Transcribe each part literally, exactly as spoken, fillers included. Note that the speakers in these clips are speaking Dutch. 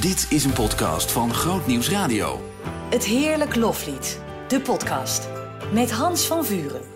Dit is een podcast van Groot Nieuws Radio. Het Heerlijk Loflied, de podcast, met Hans van Vuren.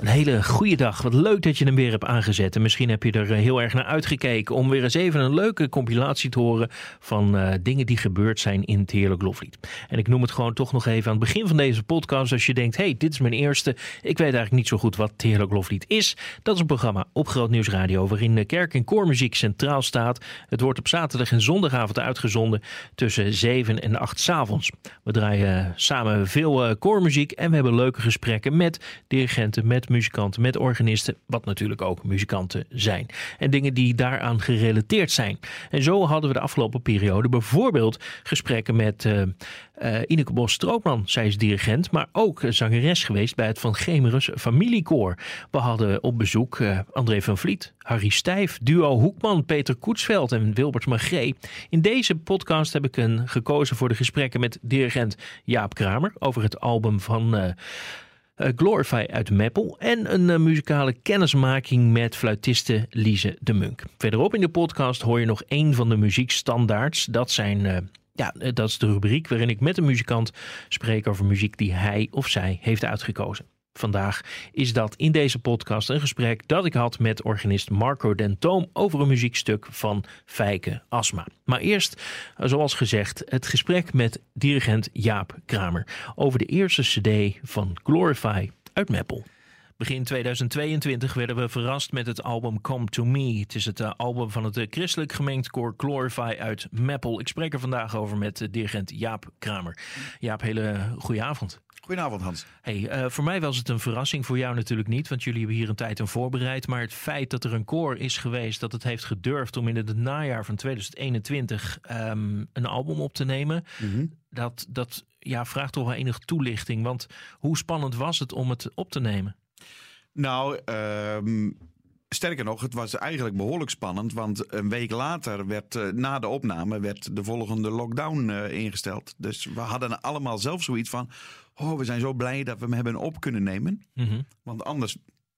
Een hele goede dag. Wat leuk dat je hem weer hebt aangezet. En misschien heb je er heel erg naar uitgekeken om weer eens even een leuke compilatie te horen van uh, dingen die gebeurd zijn in het Heerlijk Loflied. En ik noem het gewoon toch nog even aan het begin van deze podcast. Als je denkt, hé, hey, dit is mijn eerste. Ik weet eigenlijk niet zo goed wat het Heerlijk Loflied is. Dat is een programma op Groot Nieuws Radio waarin kerk- en koormuziek centraal staat. Het wordt op zaterdag en zondagavond uitgezonden tussen zeven en acht 's avonds. We draaien samen veel uh, koormuziek en we hebben leuke gesprekken met dirigenten, met muzikanten, met organisten, wat natuurlijk ook muzikanten zijn. En dingen die daaraan gerelateerd zijn. En zo hadden we de afgelopen periode bijvoorbeeld gesprekken met uh, uh, Ineke Bos Stroopman. Zij is dirigent, maar ook zangeres geweest bij het Van Gemeren familiekoor. We hadden op bezoek uh, André van Vliet, Harry Stijf, duo Hoekman, Peter Koetsveld en Wilbert Magree. In deze podcast heb ik een gekozen voor de gesprekken met dirigent Jaap Kramer over het album van Uh, Uh, Glorify uit Meppel en een uh, muzikale kennismaking met fluitiste Lise de Munck. Verderop in de podcast hoor je nog één van de muziekstandaards. Dat zijn, uh, ja, uh, dat is de rubriek waarin ik met een muzikant spreek over muziek die hij of zij heeft uitgekozen. Vandaag is dat in deze podcast een gesprek dat ik had met organist Marco den Toom over een muziekstuk van Feike Asma. Maar eerst, zoals gezegd, het gesprek met dirigent Jaap Kramer over de eerste cd van Glorify uit Meppel. Begin tweeduizend tweeëntwintig werden we verrast met het album Come To Me. Het is het uh, album van het uh, christelijk gemengd koor Glorify uit Meppel. Ik spreek er vandaag over met uh, dirigent Jaap Kramer. Jaap, hele uh, goede avond. Goedenavond, Hans. Hey, uh, voor mij was het een verrassing, voor jou natuurlijk niet, want jullie hebben hier een tijd aan voorbereid. Maar het feit dat er een koor is geweest dat het heeft gedurfd om in het najaar van tweeduizend eenentwintig um, een album op te nemen, mm-hmm. dat, dat ja, vraagt toch wel enige toelichting. Want hoe spannend was het om het op te nemen? Nou, um, sterker nog, het was eigenlijk behoorlijk spannend, want een week later werd, uh, na de opname, werd de volgende lockdown uh, ingesteld. Dus we hadden allemaal zelf zoiets van, oh, we zijn zo blij dat we hem hebben op kunnen nemen. Mm-hmm. Want anders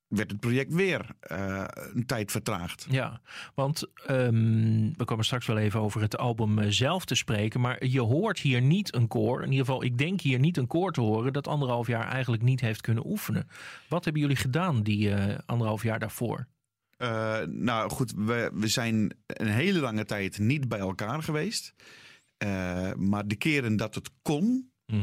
werd het project weer uh, een tijd vertraagd. Ja, want um, we komen straks wel even over het album zelf te spreken. Maar je hoort hier niet een koor. In ieder geval, ik denk hier niet een koor te horen dat anderhalf jaar eigenlijk niet heeft kunnen oefenen. Wat hebben jullie gedaan die uh, anderhalf jaar daarvoor? Uh, nou goed, we, we zijn een hele lange tijd niet bij elkaar geweest. Uh, maar de keren dat het kon, Uh,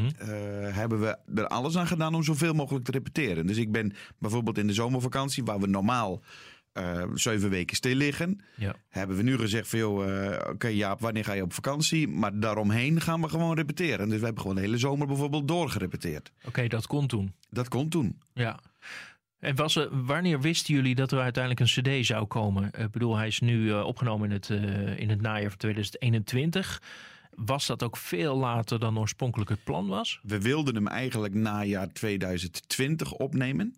hebben we er alles aan gedaan om zoveel mogelijk te repeteren. Dus ik ben bijvoorbeeld in de zomervakantie, waar we normaal uh, zeven weken stil liggen, ja. hebben we nu gezegd van, joh, uh, oké okay, Jaap, wanneer ga je op vakantie? Maar daaromheen gaan we gewoon repeteren. Dus we hebben gewoon de hele zomer bijvoorbeeld doorgerepeteerd. Oké, okay, dat kon toen. Dat kon toen. Ja. En was er, wanneer wisten jullie dat er uiteindelijk een cd zou komen? Ik bedoel, hij is nu uh, opgenomen in het, uh, in het najaar van tweeduizend eenentwintig... Was dat ook veel later dan oorspronkelijk het plan was? We wilden hem eigenlijk najaar tweeduizend twintig opnemen.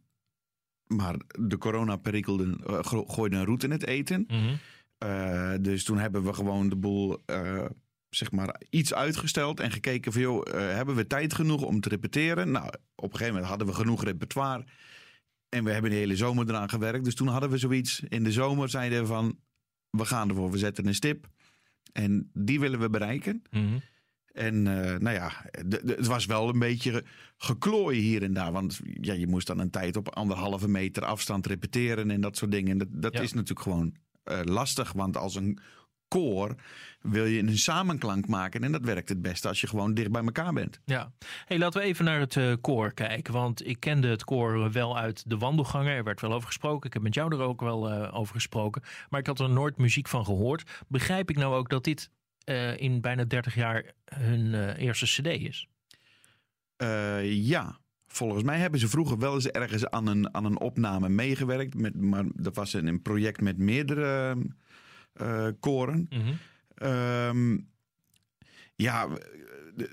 Maar de corona perikelde, uh, gooide een roet in het eten. Mm-hmm. Uh, dus toen hebben we gewoon de boel uh, zeg maar iets uitgesteld. En gekeken van, joh, uh, hebben we tijd genoeg om te repeteren? Nou, op een gegeven moment hadden we genoeg repertoire. En we hebben de hele zomer eraan gewerkt. Dus toen hadden we zoiets. In de zomer zeiden we van, we gaan ervoor. We zetten een stip. En die willen we bereiken. Mm-hmm. En uh, nou ja, d- d- het was wel een beetje geklooi hier en daar. Want ja, je moest dan een tijd op anderhalve meter afstand repeteren en dat soort dingen. En dat, dat ja. is natuurlijk gewoon uh, lastig. Want als een koor wil je een samenklank maken. En dat werkt het beste als je gewoon dicht bij elkaar bent. Ja. Hey, laten we even naar het uh, koor kijken. Want ik kende het koor wel uit de wandelgangen. Er werd wel over gesproken. Ik heb met jou er ook wel uh, over gesproken. Maar ik had er nooit muziek van gehoord. Begrijp ik nou ook dat dit uh, in bijna dertig jaar hun uh, eerste cd is? Uh, ja. Volgens mij hebben ze vroeger wel eens ergens aan een, aan een opname meegewerkt. Met, maar dat was een, een project met meerdere Uh, Uh, koren. Mm-hmm. Um, ja,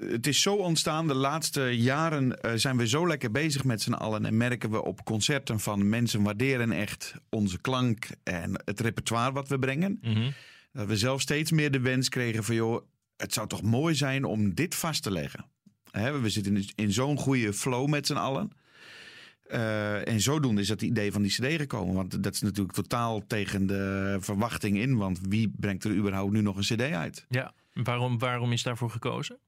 het is zo ontstaan. De laatste jaren uh, zijn we zo lekker bezig met z'n allen. En merken we op concerten van mensen waarderen echt onze klank en het repertoire wat we brengen. Mm-hmm. Dat we zelf steeds meer de wens kregen van, joh, het zou toch mooi zijn om dit vast te leggen. Hè, we zitten in, in zo'n goede flow met z'n allen. Uh, en zodoende is dat idee van die cd gekomen. Want dat is natuurlijk totaal tegen de verwachting in. Want wie brengt er überhaupt nu nog een cd uit? Ja, Waarom, waarom is daarvoor gekozen?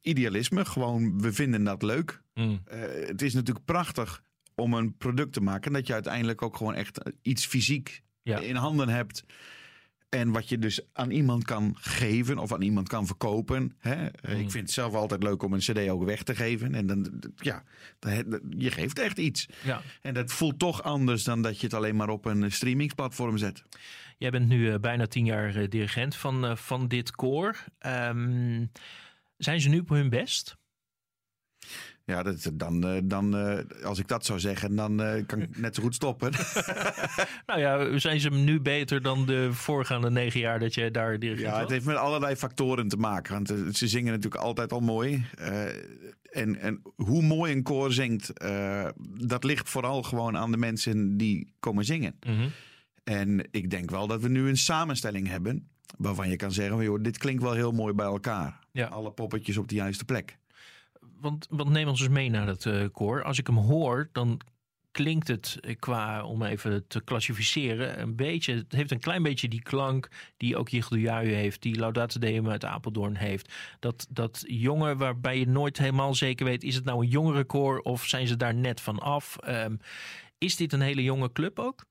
Idealisme, gewoon we vinden dat leuk. Mm. Uh, het is natuurlijk prachtig om een product te maken. Dat je uiteindelijk ook gewoon echt iets fysiek ja. in handen hebt. En wat je dus aan iemand kan geven of aan iemand kan verkopen. Hè? Mm. Ik vind het zelf altijd leuk om een cd ook weg te geven. En dan, ja, je geeft echt iets. Ja. En dat voelt toch anders dan dat je het alleen maar op een streamingsplatform zet. Jij bent nu uh, bijna tien jaar uh, dirigent van, uh, van dit koor. Um, zijn ze nu op hun best? Ja, dat, dan, dan, als ik dat zou zeggen, dan kan ik net zo goed stoppen. Nou ja, zijn ze nu beter dan de voorgaande negen jaar dat je daar dirigent was? Ja, het heeft met allerlei factoren te maken. Want ze zingen natuurlijk altijd al mooi. Uh, en, en hoe mooi een koor zingt, uh, dat ligt vooral gewoon aan de mensen die komen zingen. Mm-hmm. En ik denk wel dat we nu een samenstelling hebben waarvan je kan zeggen, joh, dit klinkt wel heel mooi bij elkaar. Ja. Alle poppetjes op de juiste plek. Want, want neem ons eens mee naar dat uh, koor. Als ik hem hoor, dan klinkt het qua, om even te klassificeren, een beetje. Het heeft een klein beetje die klank die ook Yigdou heeft, die Laudate Deum uit Apeldoorn heeft. Dat, dat jonge waarbij je nooit helemaal zeker weet, is het nou een jongere koor of zijn ze daar net van af? Um, is dit een hele jonge club ook?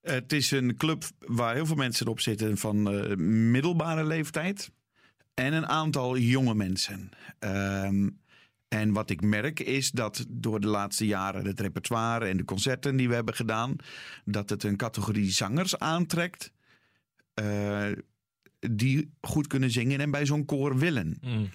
Het is een club waar heel veel mensen op zitten van uh, middelbare leeftijd en een aantal jonge mensen. Um, En wat ik merk is dat door de laatste jaren het repertoire en de concerten die we hebben gedaan, dat het een categorie zangers aantrekt uh, die goed kunnen zingen en bij zo'n koor willen. Mm.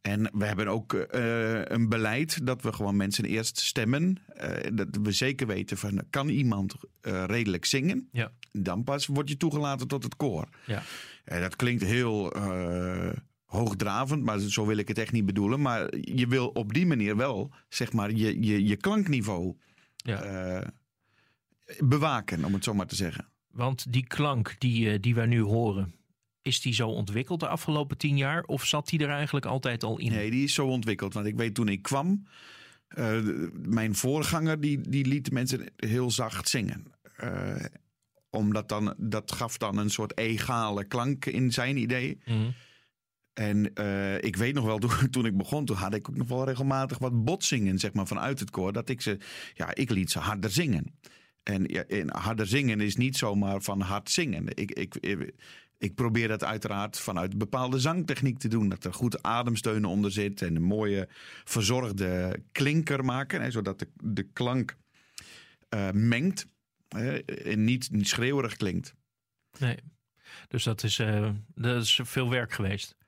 En we hebben ook uh, een beleid dat we gewoon mensen eerst stemmen. Uh, dat we zeker weten van, kan iemand uh, redelijk zingen? Ja. Dan pas word je toegelaten tot het koor. Ja. En dat klinkt heel Uh, hoogdravend, maar zo wil ik het echt niet bedoelen. Maar je wil op die manier wel, zeg maar, je, je, je klankniveau ja. uh, bewaken, om het zo maar te zeggen. Want die klank die, die wij nu horen, is die zo ontwikkeld de afgelopen tien jaar? Of zat die er eigenlijk altijd al in? Nee, die is zo ontwikkeld. Want ik weet toen ik kwam, uh, mijn voorganger, die, die liet mensen heel zacht zingen. Uh, omdat dan, dat gaf dan een soort egale klank in zijn idee. Mm. En uh, ik weet nog wel, toen ik begon, toen had ik ook nog wel regelmatig wat botsingen, zeg maar, vanuit het koor. Dat ik ze, ja, ik liet ze harder zingen. En, ja, en harder zingen is niet zomaar van hard zingen. Ik, ik, ik, ik probeer dat uiteraard vanuit bepaalde zangtechniek te doen. Dat er goed ademsteunen onder zit en een mooie verzorgde klinker maken. Hè, zodat de, de klank uh, mengt hè, en niet, niet schreeuwerig klinkt. Nee, dus dat is, uh, dat is veel werk geweest.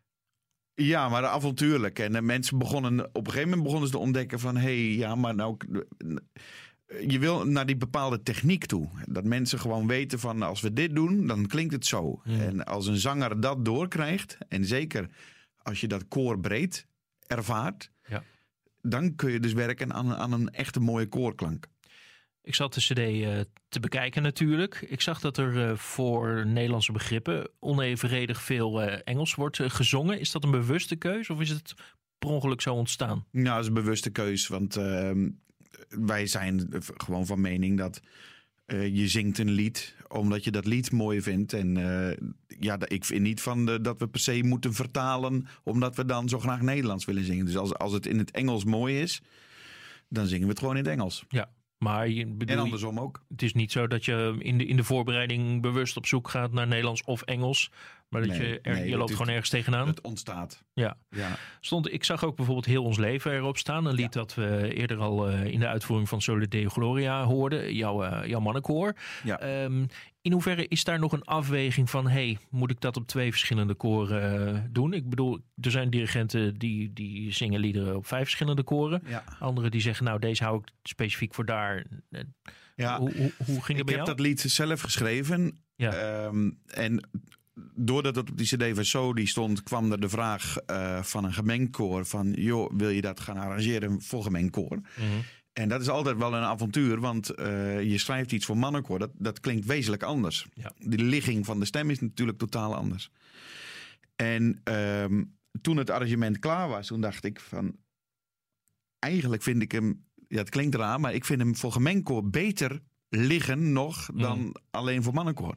Ja, maar avontuurlijk. En de mensen begonnen op een gegeven moment begonnen ze te ontdekken van hé, hey, ja, maar nou, je wil naar die bepaalde techniek toe. Dat mensen gewoon weten van als we dit doen, dan klinkt het zo. Ja. En als een zanger dat doorkrijgt, en zeker als je dat koor breed ervaart, ja. dan kun je dus werken aan, aan een echte mooie koorklank. Ik zat de cd uh, te bekijken natuurlijk. Ik zag dat er uh, voor Nederlandse begrippen onevenredig veel uh, Engels wordt uh, gezongen. Is dat een bewuste keus of is het per ongeluk zo ontstaan? Nou, dat is een bewuste keus. Want uh, wij zijn gewoon van mening dat uh, je zingt een lied omdat je dat lied mooi vindt. En uh, ja, ik vind niet van de, dat we per se moeten vertalen omdat we dan zo graag Nederlands willen zingen. Dus als, als het in het Engels mooi is, dan zingen we het gewoon in het Engels. Ja. Maar je bedoel, en andersom ook. Het is niet zo dat je in de, in de voorbereiding bewust op zoek gaat naar Nederlands of Engels. Maar dat nee, je, er, nee, je loopt het, gewoon ergens tegenaan. Het ontstaat. Ja. ja. Stond, ik zag ook bijvoorbeeld Heel ons leven erop staan. Een lied ja. dat we eerder al uh, in de uitvoering van Sole Deo Gloria hoorden. Jouw, uh, jouw mannenkoor. Ja. Um, in hoeverre is daar nog een afweging van, hey, moet ik dat op twee verschillende koren uh, doen? Ik bedoel, er zijn dirigenten die, die zingen liederen op vijf verschillende koren. Ja. Anderen die zeggen, nou, deze hou ik specifiek voor daar. Ja. Hoe, hoe, hoe ging dat bij jou? Ik heb dat lied zelf geschreven. Ja. Um, en doordat het op die cd van Soli stond, kwam er de vraag uh, van een gemengd koor van, joh, wil je dat gaan arrangeren voor gemengd koor? Mm-hmm. En dat is altijd wel een avontuur, want uh, je schrijft iets voor mannenkoor. Dat, dat klinkt wezenlijk anders. Ja. De ligging van de stem is natuurlijk totaal anders. En um, toen het arrangement klaar was, toen dacht ik van, eigenlijk vind ik hem, ja, het klinkt raar, maar ik vind hem voor gemengkoor beter liggen nog dan mm. alleen voor mannenkoor.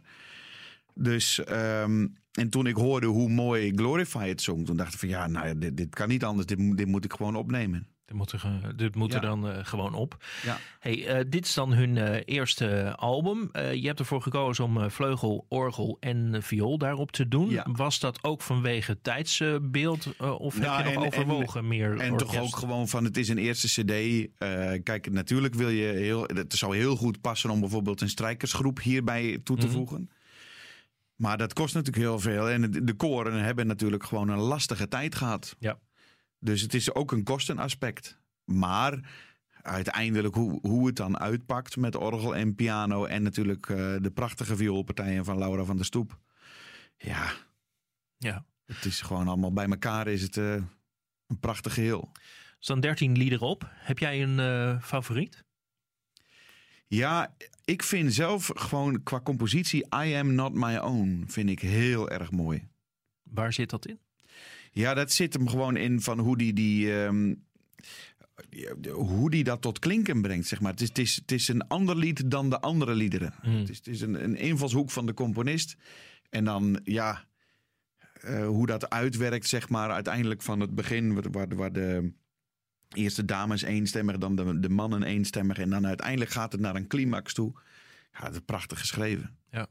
Dus um, En toen ik hoorde hoe mooi Glorify het zong, toen dacht ik van ja, nou, dit, dit kan niet anders. Dit, dit moet ik gewoon opnemen. Dit moet er, dit moet er ja. dan uh, gewoon op. Ja. Hey, uh, dit is dan hun uh, eerste album. Uh, je hebt ervoor gekozen om uh, vleugel, orgel en uh, viool daarop te doen. Ja. Was dat ook vanwege tijdsbeeld? Uh, uh, of nou, heb je nog overwogen en, meer En orkest? Toch ook gewoon van het is een eerste cd. Uh, kijk, natuurlijk wil je heel... Het zou heel goed passen om bijvoorbeeld een strijkersgroep hierbij toe te mm. voegen. Maar dat kost natuurlijk heel veel. En de koren hebben natuurlijk gewoon een lastige tijd gehad. Ja. Dus het is ook een kostenaspect. Maar uiteindelijk hoe, hoe het dan uitpakt met orgel en piano... en natuurlijk uh, de prachtige vioolpartijen van Laura van der Stoep. Ja, ja. Het is gewoon allemaal bij elkaar is het uh, een prachtig geheel. Er staan dertien liederen op. Heb jij een uh, favoriet? Ja, ik vind zelf gewoon qua compositie I Am Not My Own vind ik heel erg mooi. Waar zit dat in? Ja, dat zit hem gewoon in van hoe die, die, um, hoe die dat tot klinken brengt, zeg maar. Het is, het is, het is een ander lied dan de andere liederen. Mm. Het is, het is een, een invalshoek van de componist. En dan, ja, uh, hoe dat uitwerkt, zeg maar, uiteindelijk van het begin... waar, waar de eerst de dames eenstemmig, dan de, de mannen eenstemmig... en dan uiteindelijk gaat het naar een climax toe. Ja, dat is prachtig geschreven. Ja.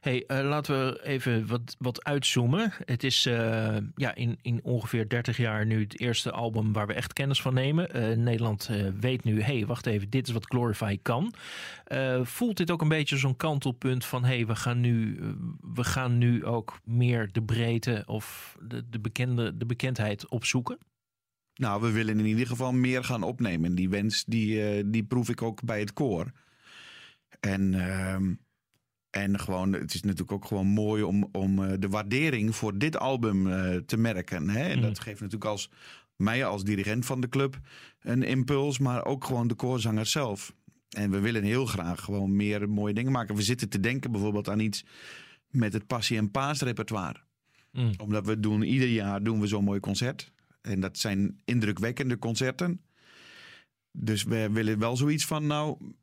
Hey, uh, laten we even wat, wat uitzoomen. Het is uh, ja, in, in ongeveer dertig jaar nu het eerste album waar we echt kennis van nemen. Uh, Nederland uh, weet nu, hé, hey, wacht even, dit is wat Glorify kan. Uh, voelt dit ook een beetje zo'n kantelpunt van... hé, hey, we gaan nu, uh, we gaan nu ook meer de breedte of de, de, bekende, de bekendheid opzoeken? Nou, we willen in ieder geval meer gaan opnemen. Die wens, die, uh, die proef ik ook bij het koor. En... Uh... En gewoon, het is natuurlijk ook gewoon mooi om, om de waardering voor dit album uh, te merken. Hè? En mm. dat geeft natuurlijk als mij als dirigent van de club een impuls, maar ook gewoon de koorzanger zelf. En we willen heel graag gewoon meer mooie dingen maken. We zitten te denken bijvoorbeeld aan iets met het Passie en Paas repertoire. Mm. Omdat we doen, ieder jaar doen we zo'n mooi concert. En dat zijn indrukwekkende concerten. Dus we willen wel zoiets van, nou,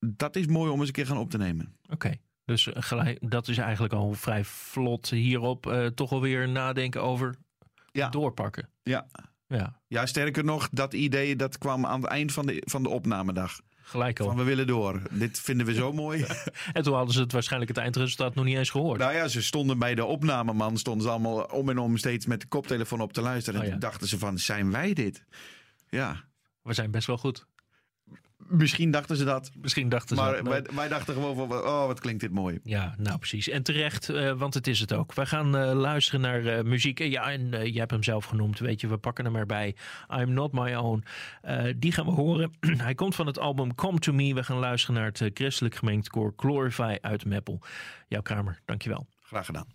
dat is mooi om eens een keer gaan op te nemen. Oké. Okay. Dus gelijk, dat is eigenlijk al vrij vlot hierop. Uh, toch alweer nadenken over ja. doorpakken. Ja. Ja. ja, sterker nog, dat idee dat kwam aan het eind van de, van de opnamedag. Gelijk al. Van, we willen door. Dit vinden we zo mooi. En toen hadden ze het waarschijnlijk het eindresultaat nog niet eens gehoord. Nou ja, ze stonden bij de opnameman. Stonden ze allemaal om en om steeds met de koptelefoon op te luisteren. En oh ja. toen dachten ze van, zijn wij dit? Ja. We zijn best wel goed. Misschien dachten ze dat. Misschien dachten ze maar dat. Maar wij, wij dachten gewoon van, oh, wat klinkt dit mooi. Ja, nou precies. En terecht, uh, want het is het ook. Wij gaan uh, luisteren naar uh, muziek. Uh, ja, en uh, je hebt hem zelf genoemd, weet je. We pakken hem erbij. I'm Not My Own. Uh, die gaan we horen. Hij komt van het album Come To Me. We gaan luisteren naar het uh, christelijk gemengd koor Glorify uit Meppel. Jaap Kramer, dankjewel. Graag gedaan.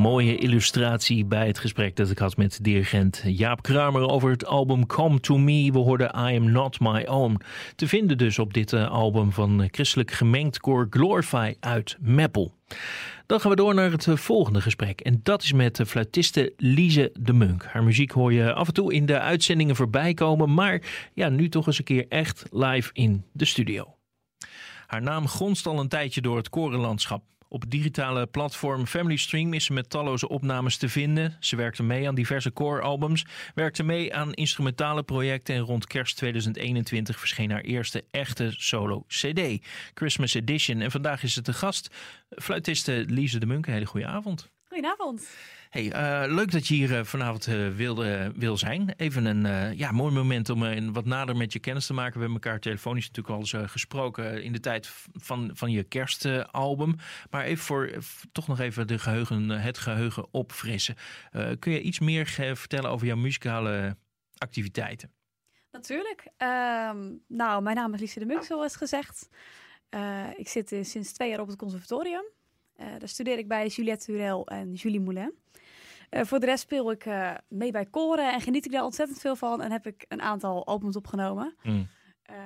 mooie illustratie bij het gesprek dat ik had met dirigent Jaap Kramer over het album Come To Me. We hoorden I Am Not My Own. Te vinden dus op dit album van christelijk gemengd koor Glorify uit Meppel. Dan gaan we door naar het volgende gesprek. En dat is met fluitiste Lise de Munck. Haar muziek hoor je af en toe in de uitzendingen voorbij komen. Maar ja, nu toch eens een keer echt live in de studio. Haar naam gonst al een tijdje door het korenlandschap. Op het digitale platform Family Stream is ze met talloze opnames te vinden. Ze werkte mee aan diverse kooralbums, werkte mee aan instrumentale projecten en rond kerst tweeduizend eenentwintig verscheen haar eerste echte solo-cd, Christmas Edition. En vandaag is ze te gast, fluitiste Lise de Munck. Een hele goede avond. Goedenavond. Hey, uh, leuk dat je hier uh, vanavond uh, wilde, uh, wil zijn. Even een uh, ja, mooi moment om uh, wat nader met je kennis te maken. We hebben elkaar telefonisch natuurlijk al eens uh, gesproken in de tijd van, van je kerstalbum. Uh, maar even voor uh, toch nog even de geheugen, uh, het geheugen opfrissen. Uh, kun je iets meer ge- vertellen over jouw muzikale activiteiten? Natuurlijk. Um, nou, mijn naam is Lise de Munck, zoals gezegd. Uh, ik zit uh, sinds twee jaar op het conservatorium. Uh, daar studeer ik bij Juliette Hurel en Julie Moulin. Uh, voor de rest speel ik uh, mee bij koren en geniet ik daar ontzettend veel van. En heb ik een aantal albums opgenomen. Mm. Uh,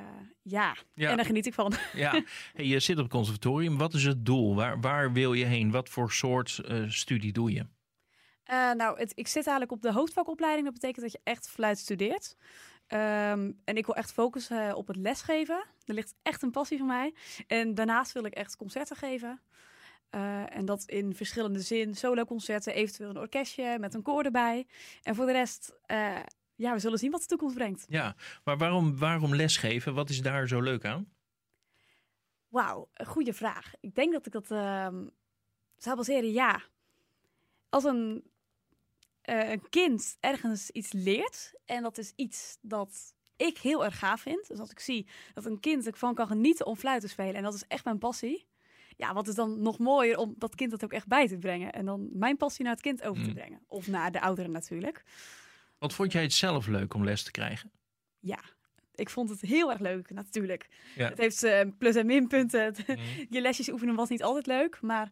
ja. ja, en daar geniet ik van. Ja. Hey, je zit op het conservatorium. Wat is het doel? Waar, waar wil je heen? Wat voor soort uh, studie doe je? Uh, nou, het, ik zit eigenlijk op de hoofdvakopleiding. Dat betekent dat je echt fluit studeert. Um, en ik wil echt focussen op het lesgeven. Er ligt echt een passie van mij. En daarnaast wil ik echt concerten geven. Uh, en dat in verschillende zin, soloconcerten, eventueel een orkestje met een koor erbij. En voor de rest, uh, ja, we zullen zien wat de toekomst brengt. Ja, maar waarom, waarom lesgeven? Wat is daar zo leuk aan? Wauw, goede vraag. Ik denk dat ik dat uh, zou baseren, ja. Als een, uh, een kind ergens iets leert, en dat is iets dat ik heel erg gaaf vind. Dus als ik zie dat een kind ervan kan genieten om fluit te spelen, en dat is echt mijn passie. Ja, wat is dan nog mooier om dat kind dat ook echt bij te brengen. En dan mijn passie naar het kind over te mm. brengen. Of naar de ouderen natuurlijk. Wat vond jij het zelf leuk om les te krijgen? Ja, ik vond het heel erg leuk natuurlijk. Ja. Het heeft uh, plus en minpunten. Mm. Je lesjes oefenen was niet altijd leuk. Maar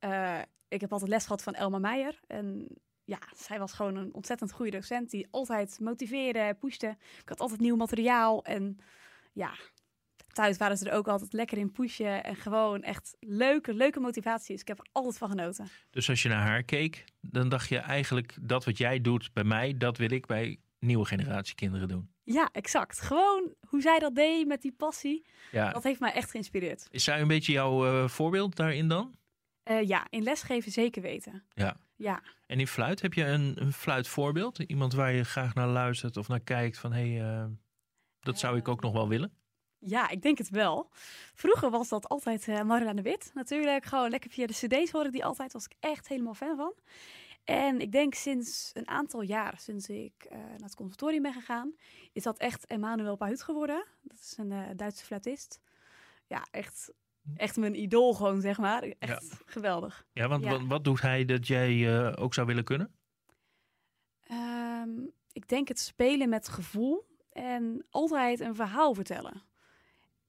uh, ik heb altijd les gehad van Elma Meijer. En ja, zij was gewoon een ontzettend goede docent. Die altijd motiveerde, pushte. Ik had altijd nieuw materiaal. En ja... Thuis waren ze er ook altijd lekker in pushen. En gewoon echt leuke, leuke motivatie. Dus ik heb er altijd van genoten. Dus als je naar haar keek, dan dacht je eigenlijk... dat wat jij doet bij mij, dat wil ik bij nieuwe generatie kinderen doen. Ja, exact. Gewoon hoe zij dat deed met die passie. Ja. Dat heeft mij echt geïnspireerd. Is zij een beetje jouw uh, voorbeeld daarin dan? Uh, ja, in lesgeven zeker weten. Ja. ja. En in fluit, heb je een, een fluitvoorbeeld? Iemand waar je graag naar luistert of naar kijkt van... hé, hey, uh, dat zou uh, ik ook nog wel willen? Ja, ik denk het wel. Vroeger was dat altijd uh, Marla de Wit. Natuurlijk, gewoon lekker via de cd's hoor ik die altijd. Was ik echt helemaal fan van. En ik denk sinds een aantal jaar, sinds ik uh, naar het conservatorium ben gegaan... is dat echt Emmanuel Pahut geworden. Dat is een uh, Duitse fluitist. Ja, echt, echt mijn idool gewoon, zeg maar. Echt ja. geweldig. Ja, want ja. Wat, wat doet hij dat jij uh, ook zou willen kunnen? Um, ik denk het spelen met gevoel en altijd een verhaal vertellen.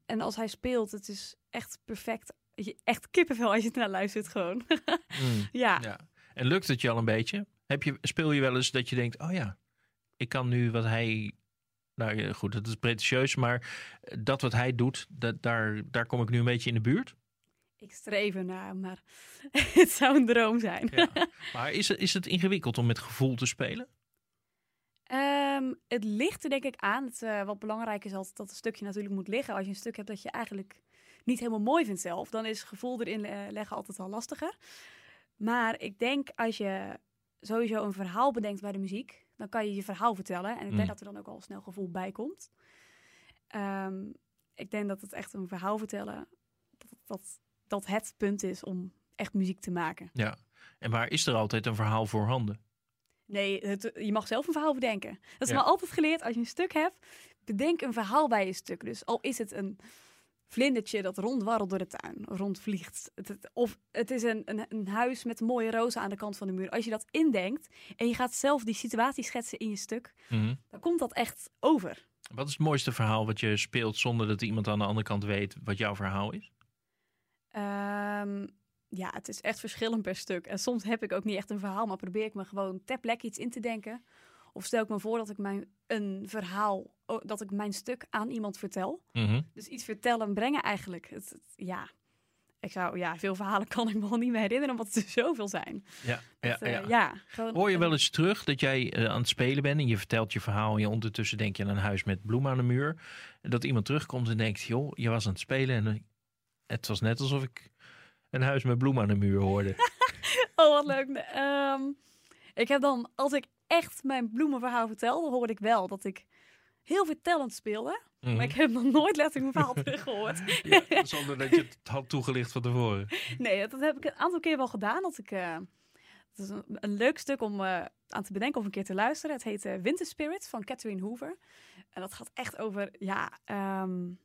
En als hij speelt, het is echt perfect. Echt kippenvel als je ernaar luistert gewoon. mm, ja. ja. En lukt het je al een beetje? Heb je, speel je wel eens dat je denkt, oh ja, ik kan nu wat hij... Nou goed, dat is pretentieus, maar dat wat hij doet, dat, daar, daar kom ik nu een beetje in de buurt? Ik streef ernaar, maar het zou een droom zijn. ja. Maar is het, is het ingewikkeld om met gevoel te spelen? Um, het ligt er denk ik aan. Het, uh, wat belangrijk is altijd dat een stukje natuurlijk moet liggen. Als je een stuk hebt dat je eigenlijk niet helemaal mooi vindt zelf, dan is gevoel erin uh, leggen altijd al lastiger. Maar ik denk als je sowieso een verhaal bedenkt bij de muziek, dan kan je je verhaal vertellen. En ik denk mm. dat er dan ook al snel gevoel bij komt. Um, ik denk dat het echt een verhaal vertellen, dat, dat, dat het punt is om echt muziek te maken. Ja, en waar is er altijd een verhaal voorhanden? Nee, het, je mag zelf een verhaal bedenken. Dat is ja. me altijd geleerd. Als je een stuk hebt, bedenk een verhaal bij je stuk. Dus al is het een vlindertje dat rondwarrelt door de tuin, rondvliegt. Het, het, of het is een, een, een huis met mooie rozen aan de kant van de muur. Als je dat indenkt en je gaat zelf die situatie schetsen in je stuk, mm-hmm. dan komt dat echt over. Wat is het mooiste verhaal wat je speelt zonder dat iemand aan de andere kant weet wat jouw verhaal is? Um, ja, het is echt verschillend per stuk. En soms heb ik ook niet echt een verhaal, maar probeer ik me gewoon ter plekke iets in te denken. Of stel ik me voor dat ik mijn een verhaal, dat ik mijn stuk aan iemand vertel. Mm-hmm. Dus iets vertellen, brengen eigenlijk. Het, het, ja, ik zou, ja, veel verhalen kan ik me al niet meer herinneren, omdat er zoveel zijn. Ja, dat, ja, uh, ja. ja gewoon, hoor je wel eens terug dat jij uh, aan het spelen bent en je vertelt je verhaal en je ondertussen denk je aan een huis met bloemen aan de muur. Dat iemand terugkomt en denkt, joh, je was aan het spelen en uh, het was net alsof ik een huis met bloemen aan de muur hoorde. Oh, wat leuk. Um, ik heb dan, als ik echt mijn bloemenverhaal vertel, dan hoorde ik wel dat ik heel vertellend speelde. Mm-hmm. Maar ik heb nog nooit letterlijk mijn verhaal teruggehoord. Ja, zonder dat je het had toegelicht van tevoren. Nee, dat heb ik een aantal keer wel gedaan. Dat ik, uh, dat is een, een leuk stuk om uh, aan te bedenken of een keer te luisteren. Het heet uh, Winter Spirit van Catherine Hoover. En dat gaat echt over, ja... Um,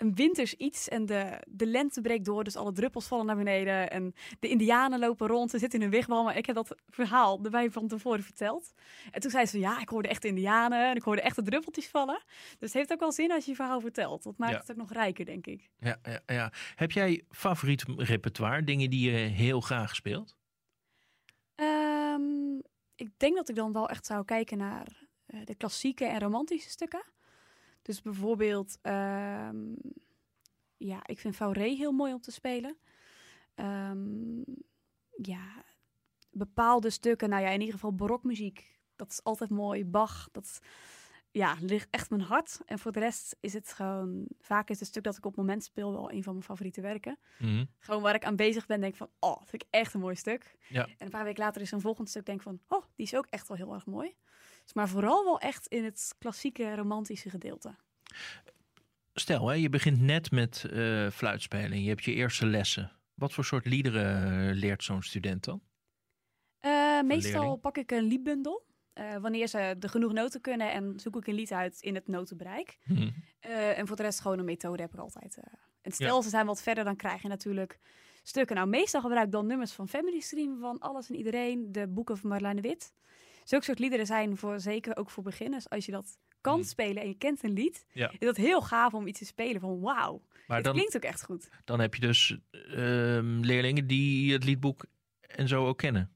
een winters iets en de, de lente breekt door, dus alle druppels vallen naar beneden en de indianen lopen rond, ze zitten in hun wigwam. Maar ik heb dat verhaal erbij van tevoren verteld. En toen zei ze, ja, ik hoorde echt de indianen en ik hoorde echt de druppeltjes vallen. Dus het heeft ook wel zin als je je verhaal vertelt. Dat maakt ja. het ook nog rijker, denk ik. Ja, ja, ja. Heb jij favoriet repertoire, dingen die je heel graag speelt? Um, ik denk dat ik dan wel echt zou kijken naar uh, de klassieke en romantische stukken. Dus bijvoorbeeld, um, ja, ik vind Fauré heel mooi om te spelen. Um, ja, bepaalde stukken, nou ja, in ieder geval barokmuziek. Dat is altijd mooi. Bach, dat ja, ligt echt mijn hart. En voor de rest is het gewoon, vaak is het stuk dat ik op het moment speel wel een van mijn favoriete werken. Mm-hmm. Gewoon waar ik aan bezig ben, denk van, oh, dat vind ik echt een mooi stuk. Ja. En een paar weken later is een volgend stuk, denk van, oh, die is ook echt wel heel erg mooi. Maar vooral wel echt in het klassieke, romantische gedeelte. Stel, hè, je begint net met uh, fluitspelen. Je hebt je eerste lessen. Wat voor soort liederen leert zo'n student dan? Uh, meestal leerling? Pak ik een liedbundel. Uh, wanneer ze de genoeg noten kunnen. En zoek ik een lied uit in het notenbereik. Hmm. Uh, en voor de rest gewoon een methode heb ik altijd. Uh. En stel, ja. ze zijn wat verder, dan krijg je natuurlijk stukken. Nou, meestal gebruik ik dan nummers van Family Stream. Van alles en iedereen. De boeken van Marla de Wit. Zulke soort liederen zijn voor, zeker ook voor beginners. Als je dat kan hmm. spelen en je kent een lied, ja. is dat heel gaaf om iets te spelen van wauw. Het dan, klinkt ook echt goed. Dan heb je dus uh, leerlingen die het liedboek en zo ook kennen.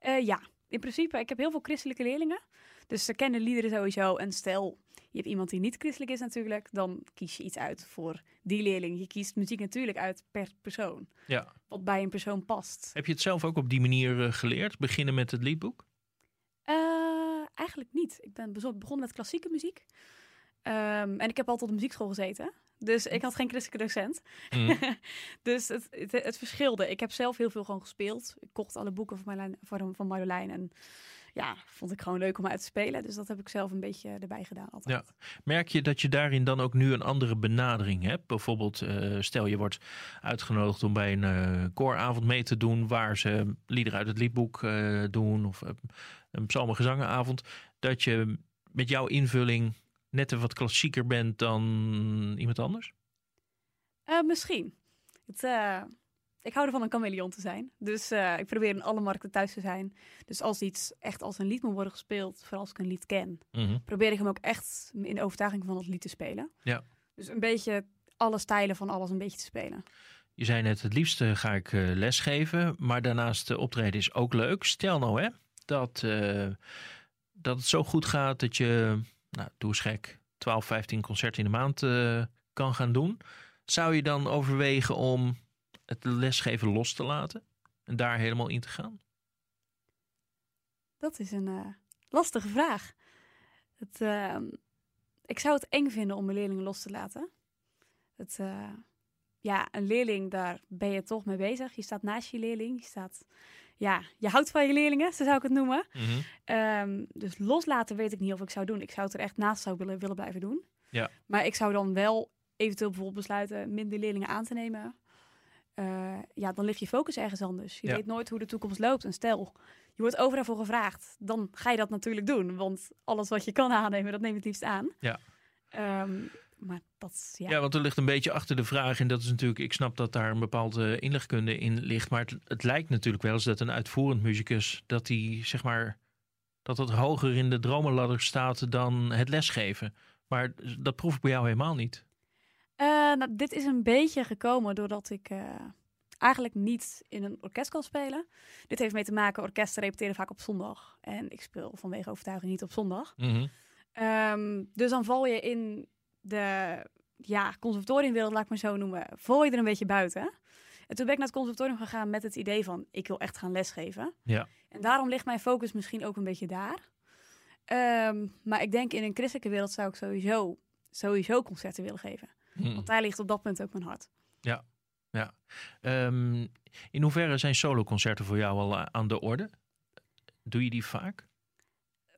Uh, ja, in principe. Ik heb heel veel christelijke leerlingen. Dus ze kennen liederen sowieso. En stel, je hebt iemand die niet christelijk is natuurlijk, dan kies je iets uit voor die leerling. Je kiest muziek natuurlijk uit per persoon. Ja. Wat bij een persoon past. Heb je het zelf ook op die manier uh, geleerd? Beginnen met het liedboek? Uh, eigenlijk niet. Ik ben begonnen met klassieke muziek. Um, en ik heb altijd op de muziekschool gezeten. Dus ik had geen christelijke docent. Mm. Dus het, het, het verschilde. Ik heb zelf heel veel gewoon gespeeld. Ik kocht alle boeken van Marjolein. Van, van Marjolein en ja, vond ik gewoon leuk om uit te spelen. Dus dat heb ik zelf een beetje erbij gedaan altijd. Ja. Merk je dat je daarin dan ook nu een andere benadering hebt? Bijvoorbeeld, uh, stel je wordt uitgenodigd om bij een uh, kooravond mee te doen, waar ze liederen uit het liedboek uh, doen. Of uh, een psalmengezangenavond. Dat je met jouw invulling net een wat klassieker bent dan iemand anders? Uh, misschien. Het, uh, ik hou ervan een chameleon te zijn. Dus uh, ik probeer in alle markten thuis te zijn. Dus als iets echt als een lied moet worden gespeeld, vooral als ik een lied ken, mm-hmm. probeer ik hem ook echt in de overtuiging van dat lied te spelen. Ja. Dus een beetje alle stijlen van alles een beetje te spelen. Je zei net, het liefste ga ik uh, lesgeven, maar daarnaast uh, optreden is ook leuk. Stel nou hè, dat, uh, dat het zo goed gaat dat je... Nou, doe eens gek, twaalf, vijftien concerten in de maand uh, kan gaan doen. Zou je dan overwegen om het lesgeven los te laten en daar helemaal in te gaan? Dat is een uh, lastige vraag. Het, uh, ik zou het eng vinden om mijn leerlingen los te laten. Het, uh, ja, een leerling, daar ben je toch mee bezig. Je staat naast je leerling, je staat... Ja, je houdt van je leerlingen, zo zou ik het noemen. Mm-hmm. Um, dus loslaten weet ik niet of ik zou doen. Ik zou het er echt naast zou willen, willen blijven doen. Ja. Maar ik zou dan wel eventueel bijvoorbeeld besluiten minder leerlingen aan te nemen. Uh, ja, dan ligt je focus ergens anders. Je ja. weet nooit hoe de toekomst loopt. En stel, je wordt overal voor gevraagd. Dan ga je dat natuurlijk doen. Want alles wat je kan aannemen, dat neem je het liefst aan. Ja. Um, Maar dat, ja. ja, want er ligt een beetje achter de vraag. En dat is natuurlijk, ik snap dat daar een bepaalde inlegkunde in ligt. Maar het, het lijkt natuurlijk wel eens dat een uitvoerend muzikus, dat die, zeg maar, dat dat hoger in de dromenladder staat dan het lesgeven. Maar dat proef ik bij jou helemaal niet. Uh, nou, dit is een beetje gekomen doordat ik uh, eigenlijk niet in een orkest kan spelen. Dit heeft mee te maken, orkesten repeteren vaak op zondag. En ik speel vanwege overtuiging niet op zondag. Mm-hmm. Um, dus dan val je in de ja, conservatoriumwereld, laat ik maar zo noemen, val je er een beetje buiten. En toen ben ik naar het conservatorium gegaan met het idee van, ik wil echt gaan lesgeven. Ja. En daarom ligt mijn focus misschien ook een beetje daar. Um, maar ik denk in een christelijke wereld zou ik sowieso, sowieso concerten willen geven. Mm. Want daar ligt op dat punt ook mijn hart. Ja, ja. Um, in hoeverre zijn soloconcerten voor jou al aan de orde? Doe je die vaak?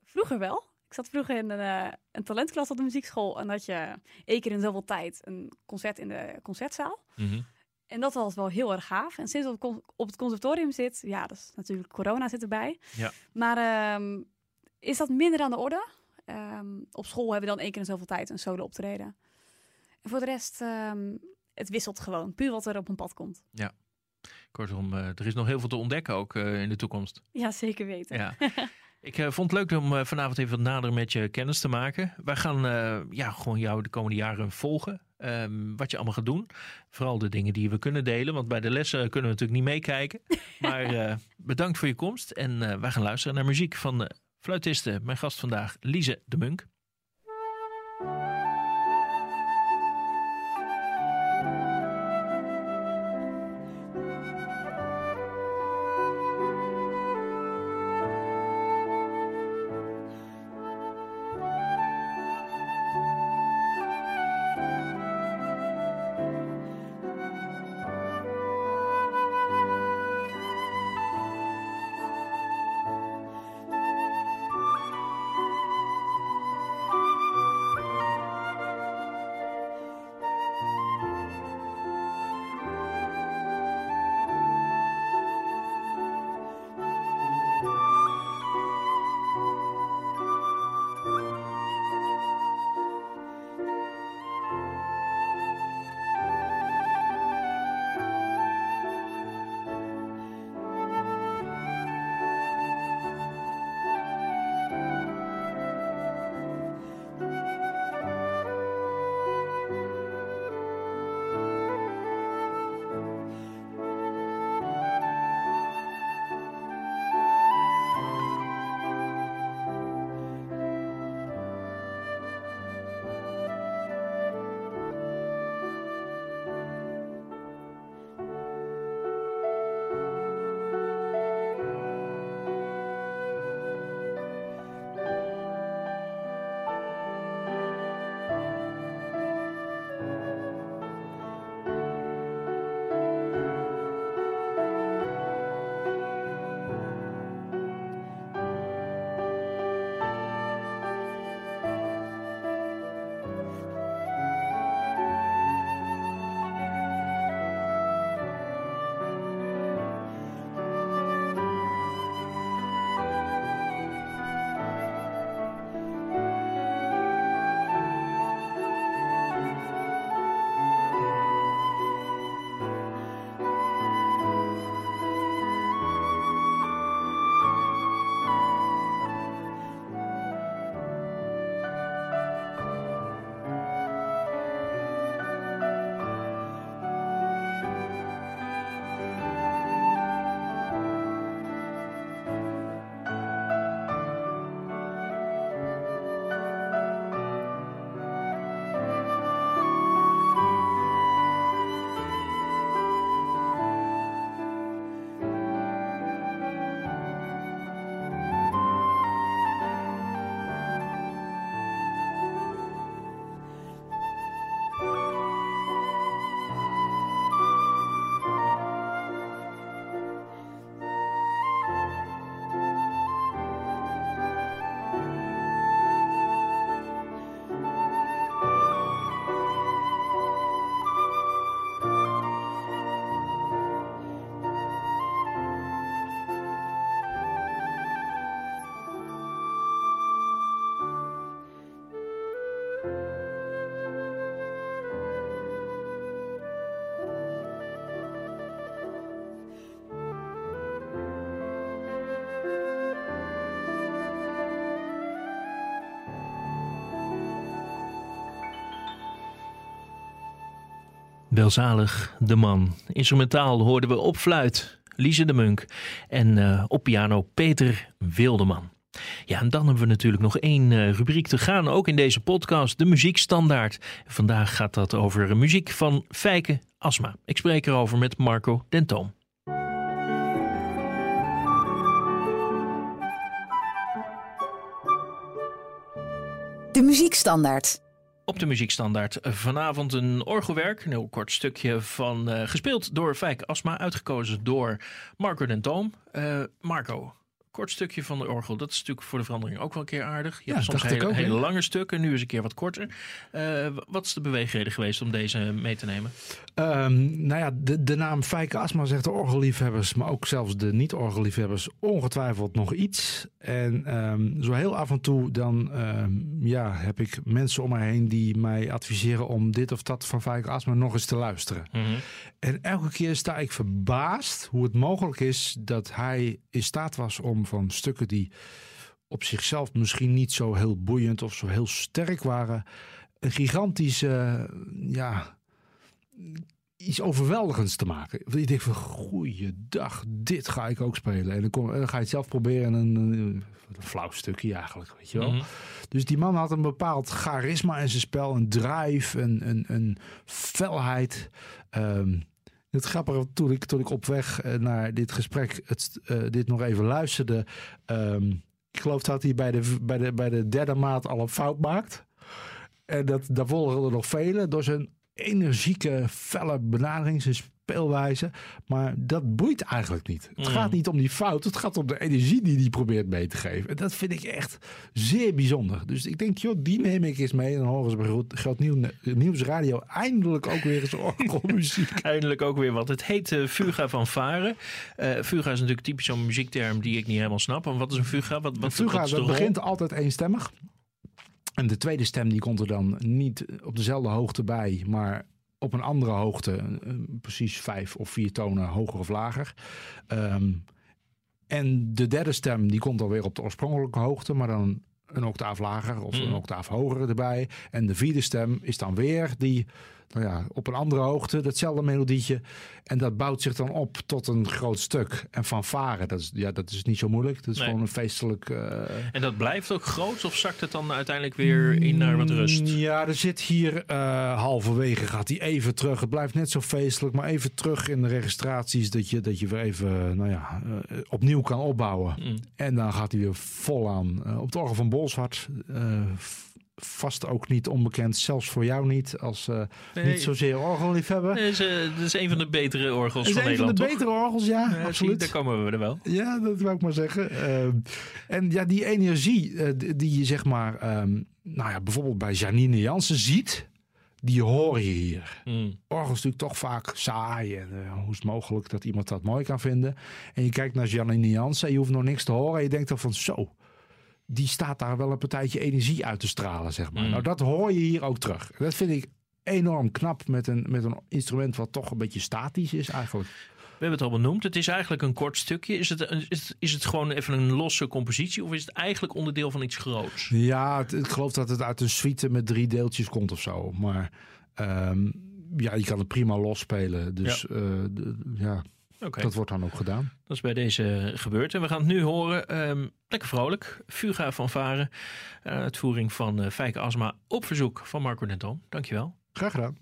Vroeger wel. Ik zat vroeger in een, uh, een talentklas op de muziekschool. En had je één keer in zoveel tijd een concert in de concertzaal. Mm-hmm. En dat was wel heel erg gaaf. En sinds ik op het conservatorium zit, ja, dat is natuurlijk corona zit erbij. Ja. Maar um, is dat minder aan de orde? Um, op school hebben we dan één keer in zoveel tijd een solo optreden. En voor de rest, um, het wisselt gewoon. Puur wat er op een pad komt. Ja. Kortom, uh, er is nog heel veel te ontdekken ook uh, in de toekomst. Ja, zeker weten. Ja. Ik uh, vond het leuk om uh, vanavond even wat nader met je kennis te maken. Wij gaan uh, ja, gewoon jou de komende jaren volgen. Um, wat je allemaal gaat doen. Vooral de dingen die we kunnen delen. Want bij de lessen kunnen we natuurlijk niet meekijken. Maar uh, bedankt voor je komst. En uh, wij gaan luisteren naar muziek van uh, fluitiste. Mijn gast vandaag, Lise de Munck. Welzalig de man. Instrumentaal hoorden we op fluit Lise de Munck en uh, op piano Peter Wilderman. Ja, en dan hebben we natuurlijk nog één uh, rubriek te gaan, ook in deze podcast, de Muziekstandaard. Vandaag gaat dat over muziek van Feike Asma. Ik spreek erover met Marco den Toom. De Muziekstandaard. Op de Muziekstandaard vanavond een orgelwerk, een heel kort stukje van uh, gespeeld door Feike Asma, uitgekozen door Marco den Toom. Uh, Marco, kort stukje van de orgel, dat is natuurlijk voor de verandering ook wel een keer aardig. Je ja, hebt soms hele, ook, hele lange stukken, nu is een keer wat korter. Uh, wat is de beweegreden geweest om deze mee te nemen? Um, nou ja, de, de naam Feike Asma zegt de orgelliefhebbers, maar ook zelfs de niet-orgelliefhebbers ongetwijfeld nog iets. En um, zo heel af en toe dan um, ja, heb ik mensen om mij heen die mij adviseren om dit of dat van Feike Asma nog eens te luisteren. Mm-hmm. En elke keer sta ik verbaasd hoe het mogelijk is dat hij in staat was om van stukken die op zichzelf misschien niet zo heel boeiend of zo heel sterk waren, een gigantische, uh, ja, iets overweldigends te maken. Ik denk van, goeiedag, dit ga ik ook spelen. En dan, kom, dan ga je het zelf proberen, een, een, een flauw stukje eigenlijk, weet je wel. Mm-hmm. Dus die man had een bepaald charisma in zijn spel, een drive, een, een, een felheid. Um, Het grappige, toen ik, toen ik op weg naar dit gesprek het, uh, dit nog even luisterde. Um, ik geloof dat hij bij de, bij, de, bij de derde maat al een fout maakt. En dat, daar volgen er nog velen. Door zijn energieke, felle benadering, zijn speelwijze. Maar dat boeit eigenlijk niet. Het mm. gaat niet om die fout. Het gaat om de energie die hij probeert mee te geven. En dat vind ik echt zeer bijzonder. Dus ik denk, joh, die neem ik eens mee. En dan horen ze bij Groot, Groot Nieuws Radio eindelijk ook weer eens orgelmuziek. Eindelijk ook weer wat. Het heet uh, Fuga Fanfare. Uh, fuga is natuurlijk typisch zo'n muziekterm die ik niet helemaal snap. En wat is een fuga? Wat, wat, fuga wat is dat begint altijd eenstemmig. En de tweede stem die komt er dan niet op dezelfde hoogte bij, maar op een andere hoogte, precies vijf of vier tonen hoger of lager. Um, en de derde stem die komt alweer op de oorspronkelijke hoogte, maar dan een octaaf lager of mm. een octaaf hoger erbij. En de vierde stem is dan weer die, nou ja, op een andere hoogte, datzelfde melodietje. En dat bouwt zich dan op tot een groot stuk. En fanfare, dat is, ja, dat is niet zo moeilijk. Dat is nee. gewoon een feestelijk... Uh... En dat blijft ook groot of zakt het dan uiteindelijk weer in naar wat rust? Ja, er zit hier uh, halverwege gaat hij even terug. Het blijft net zo feestelijk, maar even terug in de registraties dat je, dat je weer even nou ja, uh, opnieuw kan opbouwen. Mm. En dan gaat hij weer vol aan. Uh, op het orgel van Bolsward... Uh, Vast ook niet onbekend, zelfs voor jou niet, als uh, nee, niet zozeer orgelliefhebber. Nee, dat, is, uh, dat is een van de betere orgels van Nederland, een van de toch? betere orgels, ja, ja absoluut. Daar komen we er wel. Ja, dat wou ik maar zeggen. Uh, en ja, die energie uh, die je zeg maar, um, nou ja, bijvoorbeeld bij Janine Jansen ziet, die hoor je hier. Mm. Orgel is natuurlijk toch vaak saai. En uh, hoe is het mogelijk dat iemand dat mooi kan vinden? En je kijkt naar Janine Jansen, je hoeft nog niks te horen en je denkt dan van zo... die staat daar wel een partijtje energie uit te stralen, zeg maar. Mm. Nou, dat hoor je hier ook terug. Dat vind ik enorm knap met een, met een instrument wat toch een beetje statisch is eigenlijk. We hebben het al benoemd. Het is eigenlijk een kort stukje. Is het, is het, is het gewoon even een losse compositie of is het eigenlijk onderdeel van iets groots? Ja, het, ik geloof dat het uit een suite met drie deeltjes komt of zo. Maar um, ja, je kan het prima los spelen. Dus ja... Uh, d- ja. Okay. Dat wordt dan ook gedaan. Dat is bij deze gebeurd. En we gaan het nu horen. Um, lekker vrolijk. Fuga Fanfare. Uh, uitvoering van uh, Feike Asma op verzoek van Marco den Toom. Dankjewel. Graag gedaan.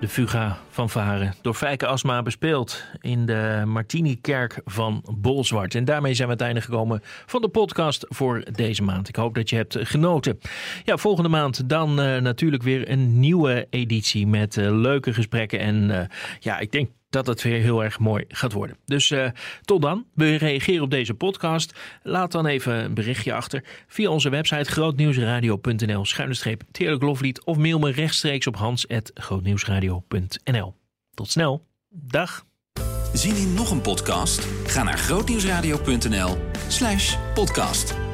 De Fuga Fanfare, door Feike Asma bespeeld in de Martinikerk van Bolsward. En daarmee zijn we het einde gekomen van de podcast voor deze maand. Ik hoop dat je hebt genoten. Ja, volgende maand dan uh, natuurlijk weer een nieuwe editie met uh, leuke gesprekken. En uh, ja, ik denk dat het weer heel erg mooi gaat worden. Dus uh, tot dan. We reageren op deze podcast. Laat dan even een berichtje achter via onze website grootnieuwsradio.nl schuine streep Het Heerlijk Loflied of mail me rechtstreeks op hans at grootnieuwsradio punt n l. Tot snel. Dag. Zien in nog een podcast? Ga naar grootnieuwsradio.nl slash podcast.